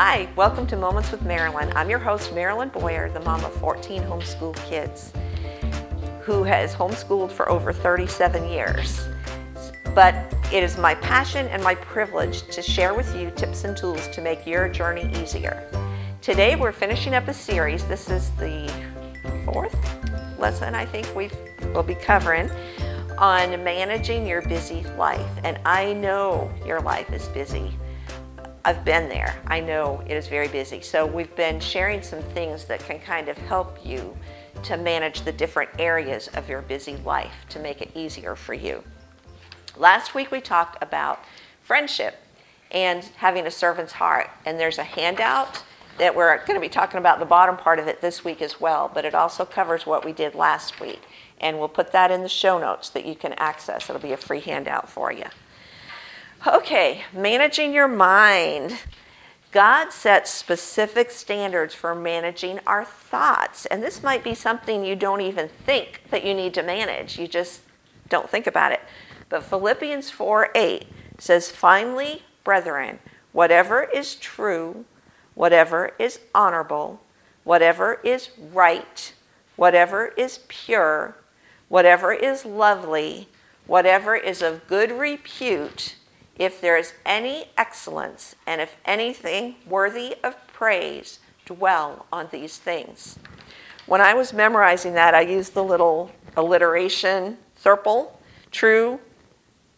Hi, welcome to Moments with Marilyn. I'm your host, Marilyn Boyer, the mom of 14 homeschool kids who has homeschooled for over 37 years. But it is my passion and my privilege to share with you tips and tools to make your journey easier. Today we're finishing up a series. This is the fourth lesson I think we'll be covering on managing your busy life. And I know your life is busy. I've been there. I know it is very busy. So we've been sharing some things that can kind of help you to manage the different areas of your busy life to make it easier for you. Last week we talked about friendship and having a servant's heart. And there's a handout that we're going to be talking about the bottom part of it this week as well, but it also covers what we did last week. And we'll put that in the show notes that you can access. It'll be a free handout for you. Okay, managing your mind. God sets specific standards for managing our thoughts. And this might be something you don't even think that you need to manage. You just don't think about it. But Philippians 4:8 says, "Finally, brethren, whatever is true, whatever is honorable, whatever is right, whatever is pure, whatever is lovely, whatever is of good repute, if there is any excellence, and if anything worthy of praise, dwell on these things." When I was memorizing that, I used the little alliteration, thirple, true,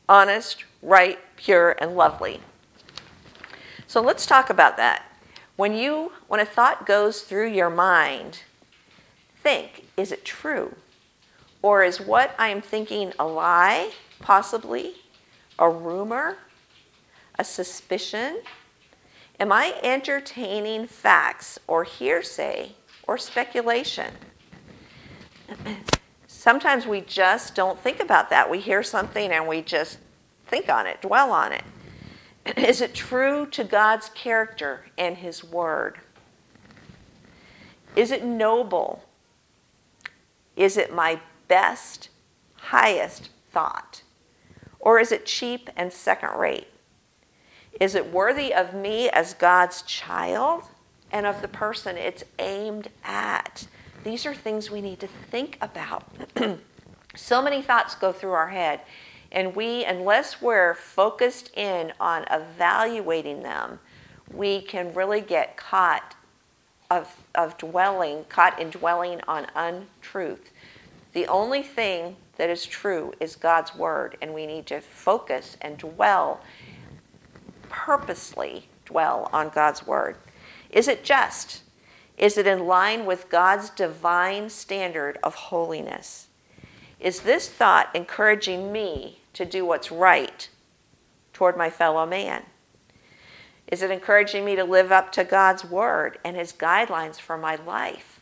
honest, right, pure, and lovely. So let's talk about that. When a thought goes through your mind, think, is it true? Or is what I am thinking a lie, possibly? A rumor? A suspicion? Am I entertaining facts or hearsay or speculation? Sometimes we just don't think about that. We hear something and we just think on it, dwell on it. Is it true to God's character and His Word? Is it noble? Is it my best, highest thought? Or is it cheap and second rate? Is it worthy of me as God's child and of the person it's aimed at? These are things we need to think about. So many thoughts go through our head, and unless we're focused in on evaluating them, we can really get caught in dwelling on untruth. The only thing that is true is God's Word, and we need to focus and purposely dwell on God's Word. Is it just? Is it in line with God's divine standard of holiness? Is this thought encouraging me to do what's right toward my fellow man? Is it encouraging me to live up to God's Word and His guidelines for my life?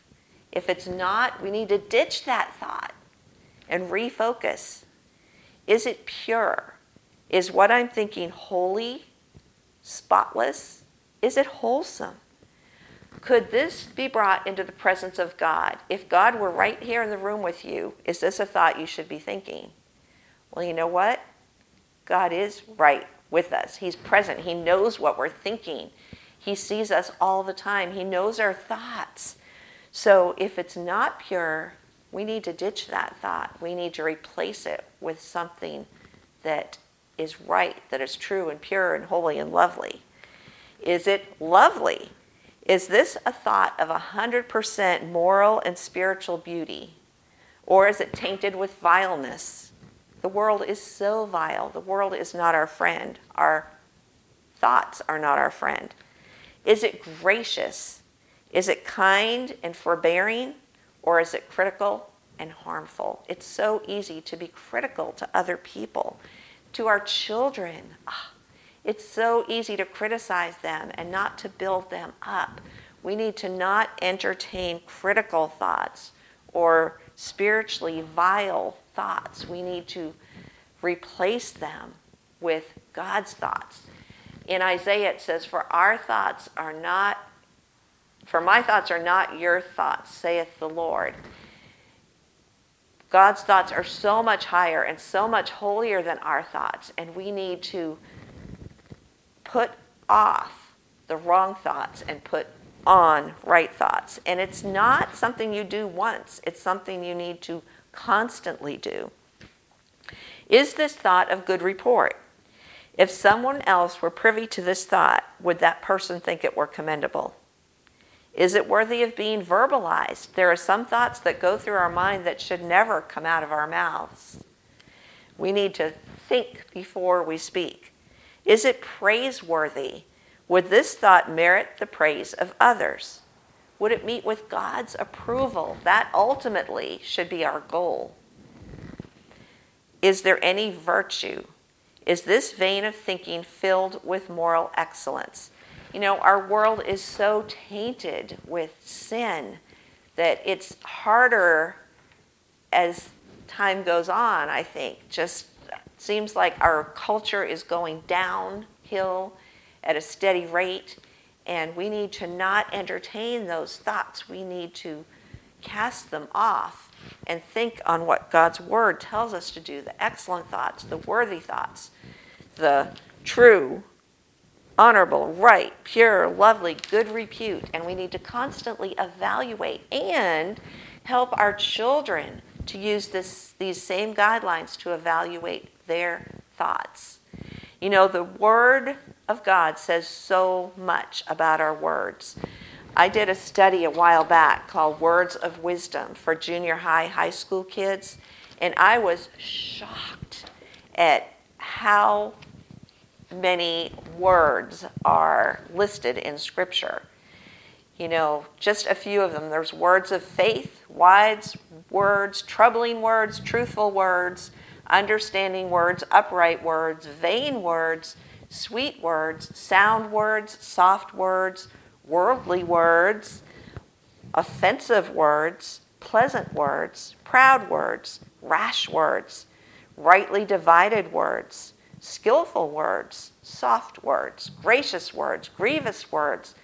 If it's not, we need to ditch that thought and refocus. Is it pure? Is what I'm thinking holy, spotless? Is it wholesome? Could this be brought into the presence of God? If God were right here in the room with you, is this a thought you should be thinking? Well, you know what? God is right with us. He's present. He knows what we're thinking. He sees us all the time. He knows our thoughts. So if it's not pure, we need to ditch that thought. We need to replace it with something that is right, that is true and pure and holy and lovely. Is it lovely? Is this a thought of 100% moral and spiritual beauty? Or is it tainted with vileness? The world is so vile. The world is not our friend. Our thoughts are not our friend. Is it gracious? Is it kind and forbearing? Or is it critical and harmful? It's so easy to be critical to other people, to our children. It's so easy to criticize them and not to build them up. We need to not entertain critical thoughts or spiritually vile thoughts. We need to replace them with God's thoughts. In Isaiah it says, "For my thoughts are not your thoughts, saith the Lord." God's thoughts are so much higher and so much holier than our thoughts, and we need to put off the wrong thoughts and put on right thoughts. And it's not something you do once. It's something you need to constantly do. Is this thought of good report? If someone else were privy to this thought, would that person think it were commendable? Is it worthy of being verbalized? There are some thoughts that go through our mind that should never come out of our mouths. We need to think before we speak. Is it praiseworthy? Would this thought merit the praise of others? Would it meet with God's approval? That ultimately should be our goal. Is there any virtue? Is this vein of thinking filled with moral excellence? You know, our world is so tainted with sin that it's harder as time goes on, I think. Just seems like our culture is going downhill at a steady rate, and we need to not entertain those thoughts. We need to cast them off and think on what God's Word tells us to do, the excellent thoughts, the worthy thoughts, the true, honorable, right, pure, lovely, good repute. And we need to constantly evaluate and help our children to use these same guidelines to evaluate their thoughts. You know, the Word of God says so much about our words. I did a study a while back called Words of Wisdom for junior high, high school kids, and I was shocked at how many words are listed in Scripture. You know, just a few of them. There's words of faith, wise words, troubling words, truthful words, understanding words, upright words, vain words, sweet words, sound words, soft words, worldly words, offensive words, pleasant words, proud words, rash words, rightly divided words, skillful words, soft words, gracious words, grievous words,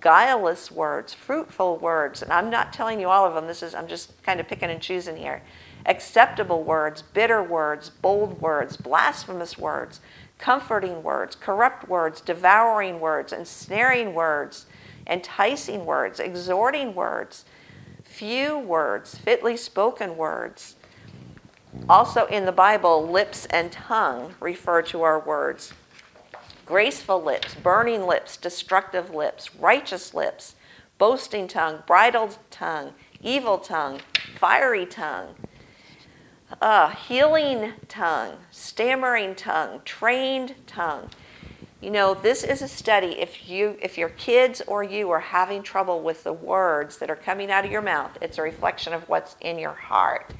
guileless words, fruitful words, and I'm not telling you all of them, I'm just kind of picking and choosing here. Acceptable words, bitter words, bold words, blasphemous words, comforting words, corrupt words, devouring words, ensnaring words, enticing words, exhorting words, few words, fitly spoken words. Also in the Bible, lips and tongue refer to our words. Graceful lips, burning lips, destructive lips, righteous lips, boasting tongue, bridled tongue, evil tongue, fiery tongue, healing tongue, stammering tongue, trained tongue. You know, this is a study. If your kids or you are having trouble with the words that are coming out of your mouth, it's a reflection of what's in your heart.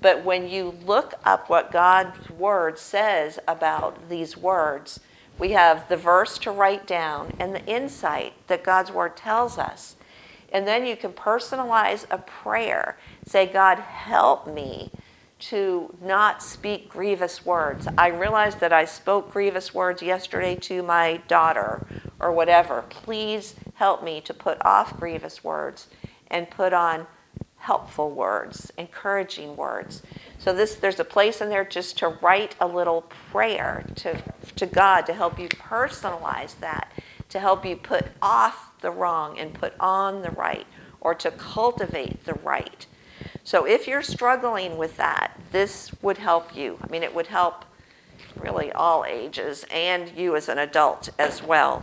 But when you look up what God's Word says about these words, we have the verse to write down and the insight that God's Word tells us. And then you can personalize a prayer. Say, God, help me to not speak grievous words. I realized that I spoke grievous words yesterday to my daughter or whatever. Please help me to put off grievous words and put on helpful words, encouraging words. So there's a place in there just to write a little prayer to God to help you personalize that, to help you put off the wrong and put on the right, or to cultivate the right. So if you're struggling with that, this would help you. I mean, it would help really all ages and you as an adult as well.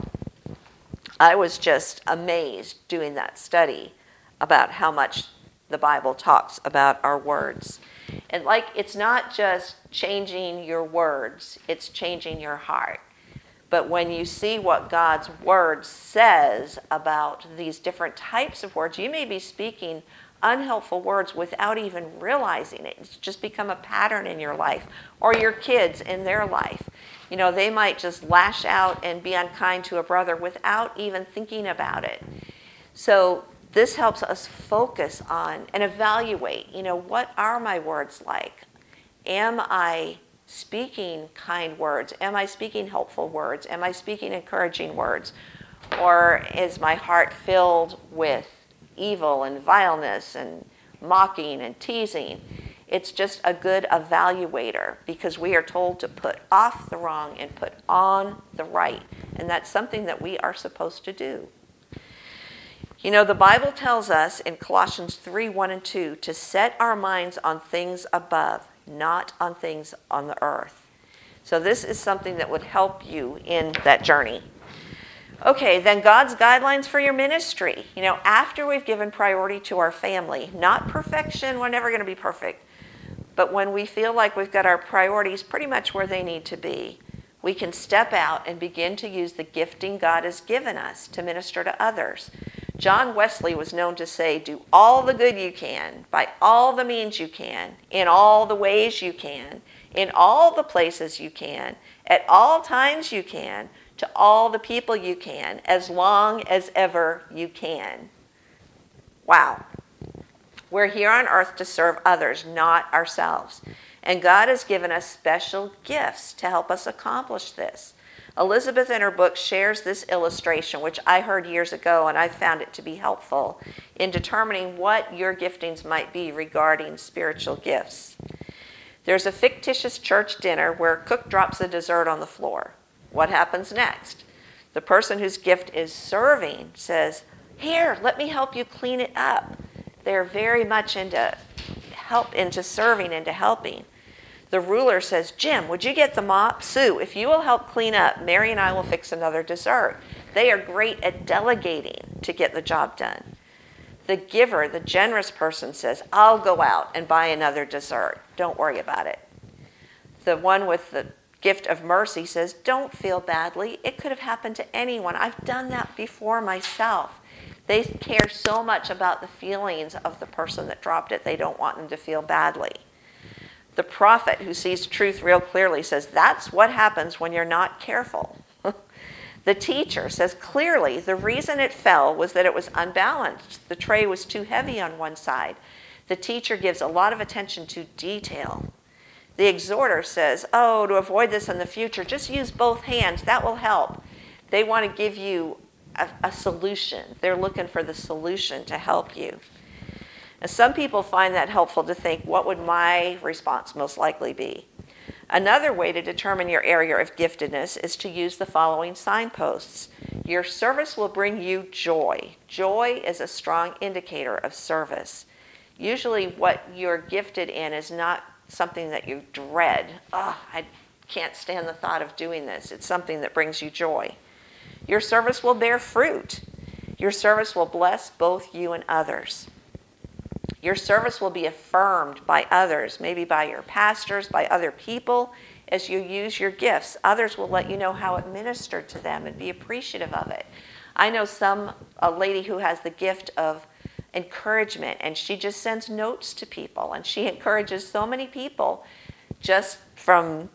I was just amazed doing that study about how much the Bible talks about our words. And like, it's not just changing your words, it's changing your heart. But when you see what God's Word says about these different types of words, you may be speaking unhelpful words without even realizing it. It's just become a pattern in your life, or your kids in their life. You know, they might just lash out and be unkind to a brother without even thinking about it. So this helps us focus on and evaluate, you know, what are my words like? Am I speaking kind words? Am I speaking helpful words? Am I speaking encouraging words? Or is my heart filled with evil and vileness and mocking and teasing? It's just a good evaluator, because we are told to put off the wrong and put on the right. And that's something that we are supposed to do. You know, the Bible tells us in Colossians 3:1-2 to set our minds on things above, not on things on the earth. So this is something that would help you in that journey. Okay, then God's guidelines for your ministry. You know, after we've given priority to our family, not perfection, we're never going to be perfect, but when we feel like we've got our priorities pretty much where they need to be, we can step out and begin to use the gifting God has given us to minister to others. John Wesley was known to say, do all the good you can, by all the means you can, in all the ways you can, in all the places you can, at all times you can, to all the people you can, as long as ever you can. Wow. We're here on earth to serve others, not ourselves. And God has given us special gifts to help us accomplish this. Elizabeth in her book shares this illustration, which I heard years ago, and I found it to be helpful in determining what your giftings might be regarding spiritual gifts. There's a fictitious church dinner where a cook drops a dessert on the floor. What happens next? The person whose gift is serving says, here, let me help you clean it up. They're very much into serving, into helping. The ruler says, Jim, would you get the mop? Sue, if you will help clean up, Mary and I will fix another dessert. They are great at delegating to get the job done. The giver, the generous person says, I'll go out and buy another dessert. Don't worry about it. The one with the gift of mercy says, don't feel badly. It could have happened to anyone. I've done that before myself. They care so much about the feelings of the person that dropped it. They don't want them to feel badly. The prophet who sees truth real clearly says, that's what happens when you're not careful. The teacher says, clearly, the reason it fell was that it was unbalanced. The tray was too heavy on one side. The teacher gives a lot of attention to detail. The exhorter says, oh, to avoid this in the future, just use both hands. That will help. They want to give you a solution. They're looking for the solution to help you. And some people find that helpful to think, what would my response most likely be? Another way to determine your area of giftedness is to use the following signposts. Your service will bring you joy. Joy is a strong indicator of service. Usually what you're gifted in is not something that you dread. Oh, I can't stand the thought of doing this. It's something that brings you joy. Your service will bear fruit. Your service will bless both you and others. Your service will be affirmed by others, maybe by your pastors, by other people. As you use your gifts, others will let you know how it ministered to them and be appreciative of it. I know a lady who has the gift of encouragement, and she just sends notes to people, and she encourages so many people just from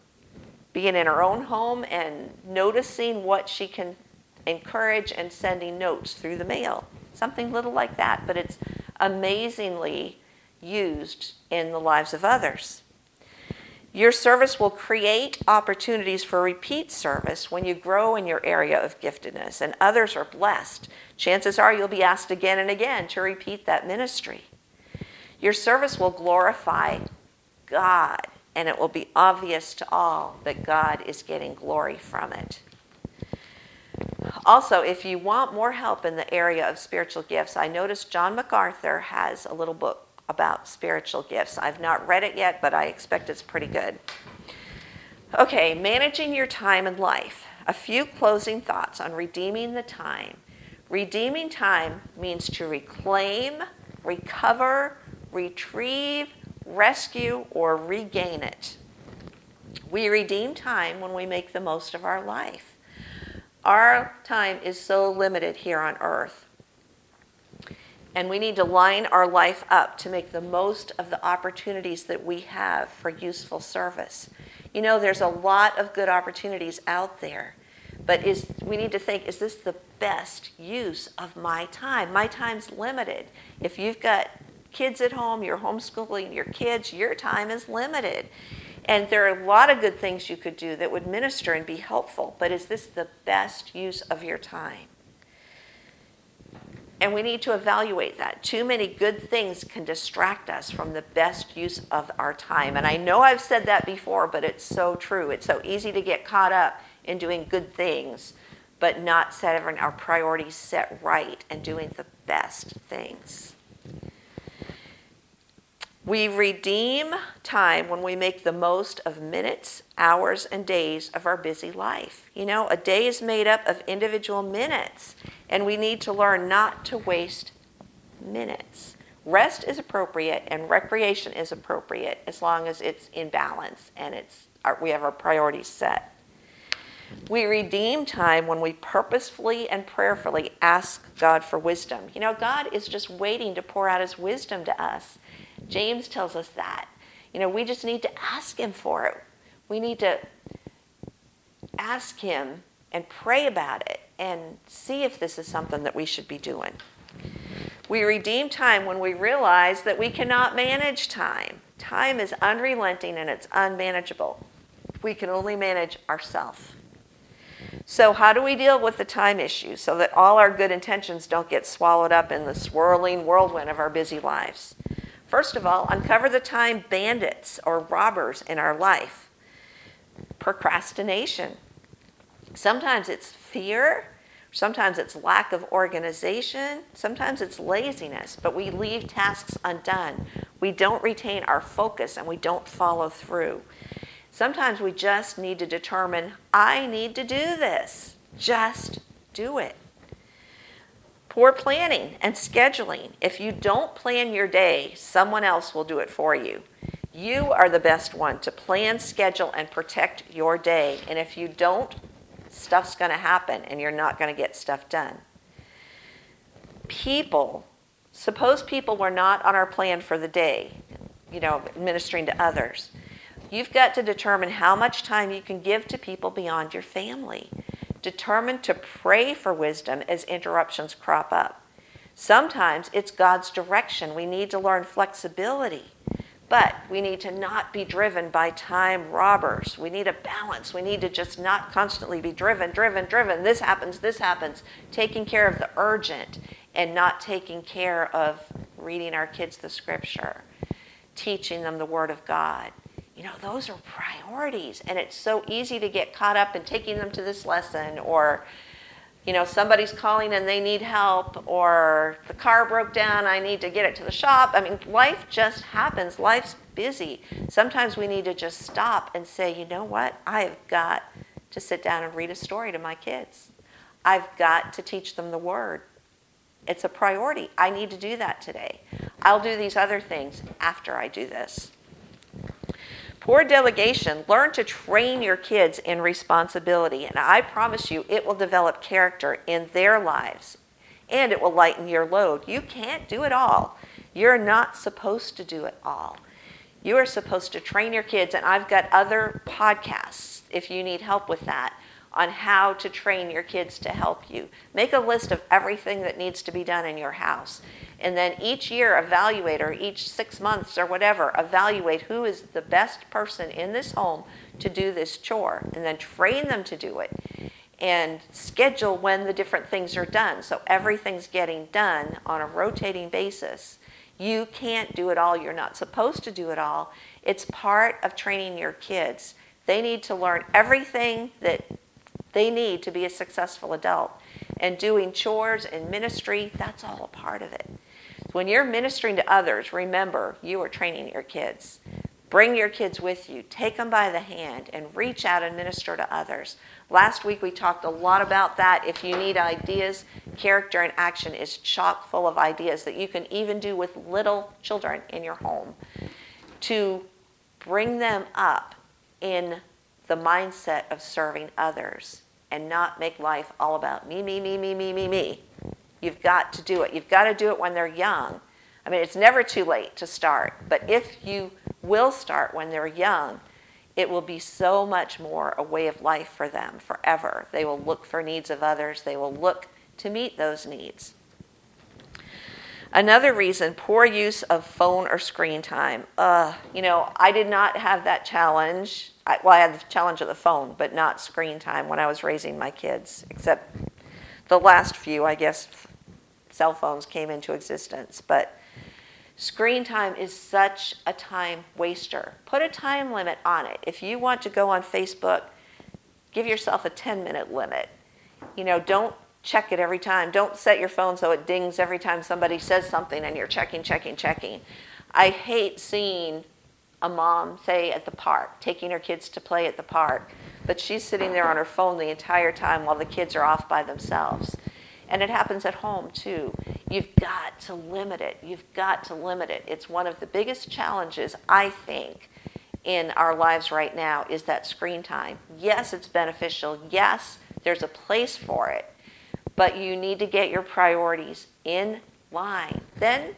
being in her own home and noticing what she can encourage and sending notes through the mail. Something little like that, but it's amazingly used in the lives of others. Your service will create opportunities for repeat service when you grow in your area of giftedness and others are blessed. Chances are you'll be asked again and again to repeat that ministry. Your service will glorify God, and it will be obvious to all that God is getting glory from it. Also, if you want more help in the area of spiritual gifts, I noticed John MacArthur has a little book about spiritual gifts. I've not read it yet, but I expect it's pretty good. Okay, managing your time and life. A few closing thoughts on redeeming the time. Redeeming time means to reclaim, recover, retrieve, rescue, or regain it. We redeem time when we make the most of our life. Our time is so limited here on earth, and we need to line our life up to make the most of the opportunities that we have for useful service. You know, there's a lot of good opportunities out there, but we need to think, is this the best use of my time? My time's limited. If you've got kids at home, you're homeschooling your kids, your time is limited. And there are a lot of good things you could do that would minister and be helpful, but is this the best use of your time? And we need to evaluate that. Too many good things can distract us from the best use of our time. And I know I've said that before, but it's so true. It's so easy to get caught up in doing good things, but not having our priorities set right and doing the best things. We redeem time when we make the most of minutes, hours, and days of our busy life. You know, a day is made up of individual minutes, and we need to learn not to waste minutes. Rest is appropriate and recreation is appropriate as long as it's in balance and we have our priorities set. We redeem time when we purposefully and prayerfully ask God for wisdom. You know, God is just waiting to pour out his wisdom to us. James tells us that. You know, we just need to ask him for it. We need to ask him and pray about it and see if this is something that we should be doing. We redeem time when we realize that we cannot manage time. Time is unrelenting and it's unmanageable. We can only manage ourselves. So how do we deal with the time issue so that all our good intentions don't get swallowed up in the swirling whirlwind of our busy lives? First of all, uncover the time bandits or robbers in our life. Procrastination. Sometimes it's fear. Sometimes it's lack of organization. Sometimes it's laziness, but we leave tasks undone. We don't retain our focus and we don't follow through. Sometimes we just need to determine, I need to do this. Just do it. Poor planning and scheduling. If you don't plan your day, someone else will do it for you. You are the best one to plan, schedule, and protect your day. And if you don't, stuff's going to happen and you're not going to get stuff done. People. Suppose people were not on our plan for the day, you know, ministering to others. You've got to determine how much time you can give to people beyond your family. Determined to pray for wisdom as interruptions crop up. Sometimes it's God's direction. We need to learn flexibility, but we need to not be driven by time robbers. We need a balance. We need to just not constantly be driven. This happens. Taking care of the urgent and not taking care of reading our kids the scripture, teaching them the word of God. You know, those are priorities, and it's so easy to get caught up in taking them to this lesson, or, you know, somebody's calling and they need help, or the car broke down, I need to get it to the shop. I mean, life just happens. Life's busy. Sometimes we need to just stop and say, you know what? I've got to sit down and read a story to my kids. I've got to teach them the word. It's a priority. I need to do that today. I'll do these other things after I do this. Poor delegation. Learn to train your kids in responsibility, and I promise you it will develop character in their lives, and it will lighten your load. You can't do it all. You're not supposed to do it all. You are supposed to train your kids, and I've got other podcasts, if you need help with that, on how to train your kids to help you. Make a list of everything that needs to be done in your house. And then each year evaluate, or each 6 months or whatever, evaluate who is the best person in this home to do this chore, and then train them to do it and schedule when the different things are done. So everything's getting done on a rotating basis. You can't do it all. You're not supposed to do it all. It's part of training your kids. They need to learn everything that they need to be a successful adult. And doing chores and ministry, that's all a part of it. When you're ministering to others, remember, you are training your kids. Bring your kids with you. Take them by the hand and reach out and minister to others. Last week we talked a lot about that. If you need ideas, Character in Action is chock full of ideas that you can even do with little children in your home to bring them up in the mindset of serving others and not make life all about me. You've got to do it. You've got to do it when they're young. I mean, it's never too late to start, but if you will start when they're young, it will be so much more a way of life for them forever. They will look for needs of others. They will look to meet those needs. Another reason, poor use of phone or screen time. You know, I did not have that challenge. I had the challenge of the phone, but not screen time when I was raising my kids, except the last few, I guess, cell phones came into existence. But screen time is such a time waster. Put a time limit on it. If you want to go on Facebook, give yourself a 10-minute limit. You know, don't check it every time. Don't set your phone so it dings every time somebody says something and you're checking. I hate seeing a mom, say, at the park, taking her kids to play at the park, but she's sitting there on her phone the entire time while the kids are off by themselves. And it happens at home, too. You've got to limit it. It's one of the biggest challenges, I think, in our lives right now is that screen time. Yes, it's beneficial. Yes, there's a place for it. But you need to get your priorities in line. Then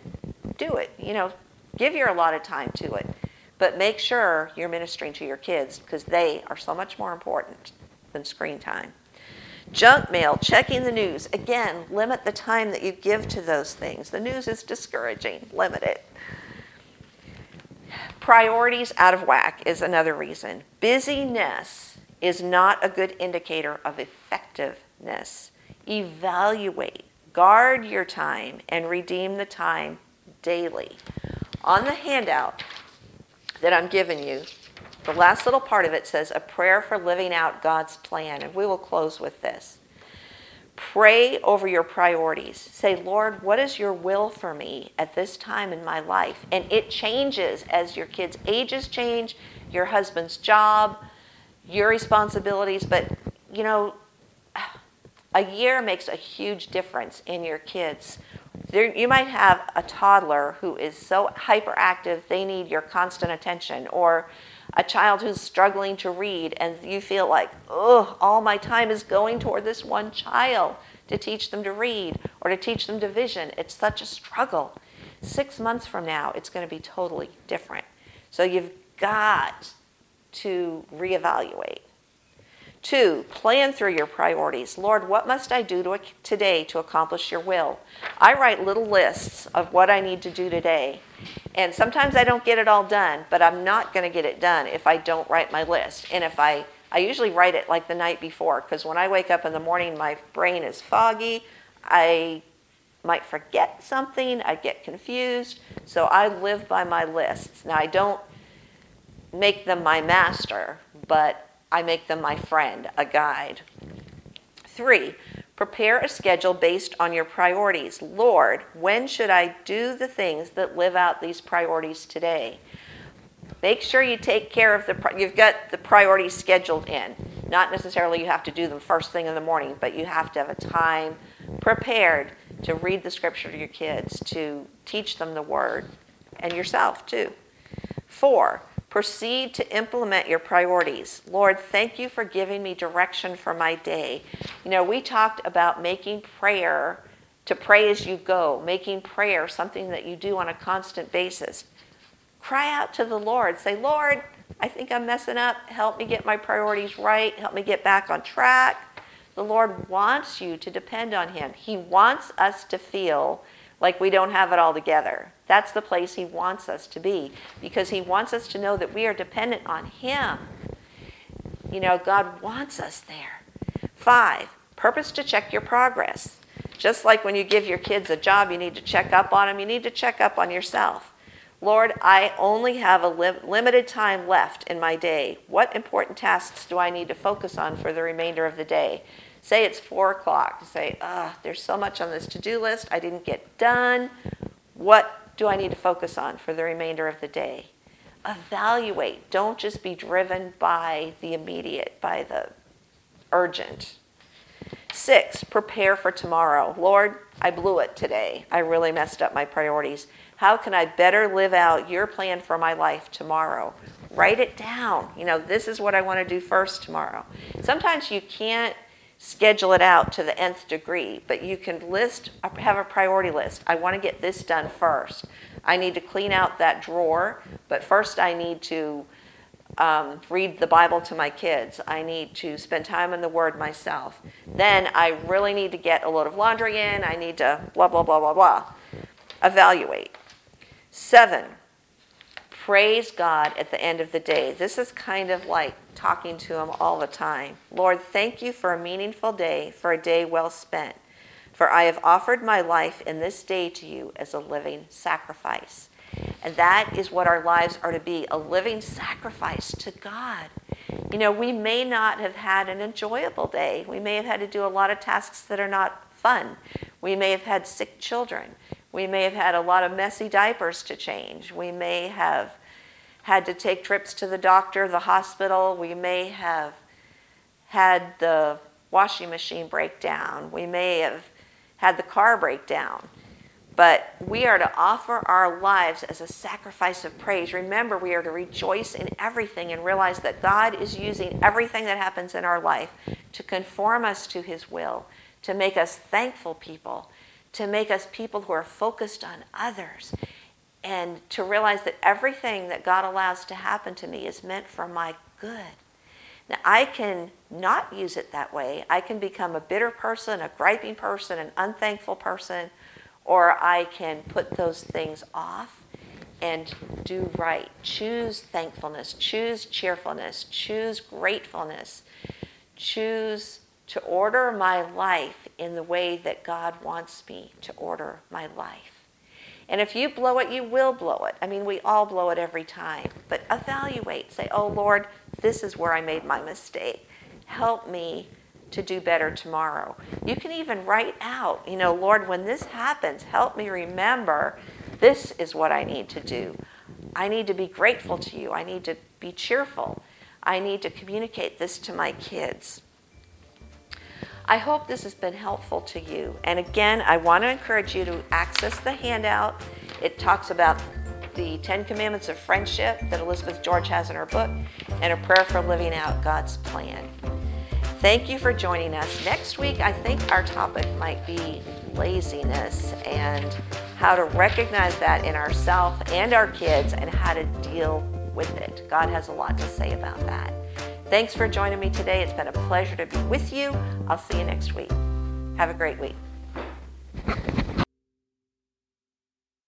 do it. You know, give your allotted time to it. But make sure you're ministering to your kids because they are so much more important than screen time. Junk mail, checking the news. Again, limit the time that you give to those things. The news is discouraging. Limit it. Priorities out of whack is another reason. Busyness is not a good indicator of effectiveness. Evaluate, guard your time, and redeem the time daily. On the handout that I'm giving you, the last little part of it says a prayer for living out God's plan, and we will close with this. Pray over your priorities. Say, Lord, what is your will for me at this time in my life? And it changes as your kids' ages change, your husband's job, your responsibilities, but you know, a year makes a huge difference in your kids. There, you might have a toddler who is so hyperactive they need your constant attention, or a child who's struggling to read and you feel like, oh, all my time is going toward this one child to teach them to read or to teach them division. It's such a struggle. 6 months from now, it's going to be totally different. So you've got to reevaluate. 2, plan through your priorities. Lord, what must I do today to accomplish your will? I write little lists of what I need to do today. And sometimes I don't get it all done, but I'm not going to get it done if I don't write my list. And if I usually write it like the night before, because when I wake up in the morning, my brain is foggy. I might forget something. I get confused. So I live by my lists. Now, I don't make them my master, but I make them my friend, a guide. 3, prepare a schedule based on your priorities. Lord, when should I do the things that live out these priorities today? Make sure you take care of you've got the priorities scheduled in. Not necessarily you have to do them first thing in the morning, but you have to have a time prepared to read the scripture to your kids, to teach them the word, and yourself too. 4, proceed to implement your priorities. Lord, thank you for giving me direction for my day. You know, we talked about making prayer, to pray as you go, making prayer something that you do on a constant basis. Cry out to the Lord. Say, Lord, I think I'm messing up. Help me get my priorities right. Help me get back on track. The Lord wants you to depend on him. He wants us to feel like we don't have it all together. That's the place he wants us to be, because he wants us to know that we are dependent on him. You know, God wants us there. 5, purpose to check your progress. Just like when you give your kids a job, you need to check up on them. You need to check up on yourself. Lord, I only have a limited time left in my day. What important tasks do I need to focus on for the remainder of the day? Say it's 4 o'clock. Say, there's so much on this to-do list I didn't get done. What do I need to focus on for the remainder of the day? Evaluate. Don't just be driven by the immediate, by the urgent. 6, prepare for tomorrow. Lord, I blew it today. I really messed up my priorities. How can I better live out your plan for my life tomorrow? Write it down. You know, this is what I want to do first tomorrow. Sometimes you can't schedule it out to the nth degree, but you can have a priority list. I want to get this done first. I need to clean out that drawer, but first I need to read the Bible to my kids. I need to spend time in the Word myself. Then I really need to get a load of laundry in. I need to blah, blah, blah, blah, blah. Evaluate. 7, praise God at the end of the day. This is kind of like talking to him all the time. Lord, thank you for a meaningful day, for a day well spent. For I have offered my life in this day to you as a living sacrifice. And that is what our lives are to be, a living sacrifice to God. You know, we may not have had an enjoyable day. We may have had to do a lot of tasks that are not fun. We may have had sick children. We may have had a lot of messy diapers to change. We may have had to take trips to the doctor, the hospital. We may have had the washing machine break down. We may have had the car break down. But we are to offer our lives as a sacrifice of praise. Remember, we are to rejoice in everything and realize that God is using everything that happens in our life to conform us to His will, to make us thankful people, to make us people who are focused on others, and to realize that everything that God allows to happen to me is meant for my good. Now, I can not use it that way. I can become a bitter person, a griping person, an unthankful person, or I can put those things off and do right. Choose thankfulness. Choose cheerfulness. Choose gratefulness. Choose to order my life in the way that God wants me to order my life. And if you blow it, you will blow it. I mean, we all blow it every time. But evaluate. Say, oh, Lord, this is where I made my mistake. Help me to do better tomorrow. You can even write out, you know, Lord, when this happens, help me remember this is what I need to do. I need to be grateful to you. I need to be cheerful. I need to communicate this to my kids. I hope this has been helpful to you. And again, I want to encourage you to access the handout. It talks about the 10 Commandments of Friendship that Elizabeth George has in her book and a prayer for living out God's plan. Thank you for joining us. Next week, I think our topic might be laziness and how to recognize that in ourselves and our kids and how to deal with it. God has a lot to say about that. Thanks for joining me today. It's been a pleasure to be with you. I'll see you next week. Have a great week.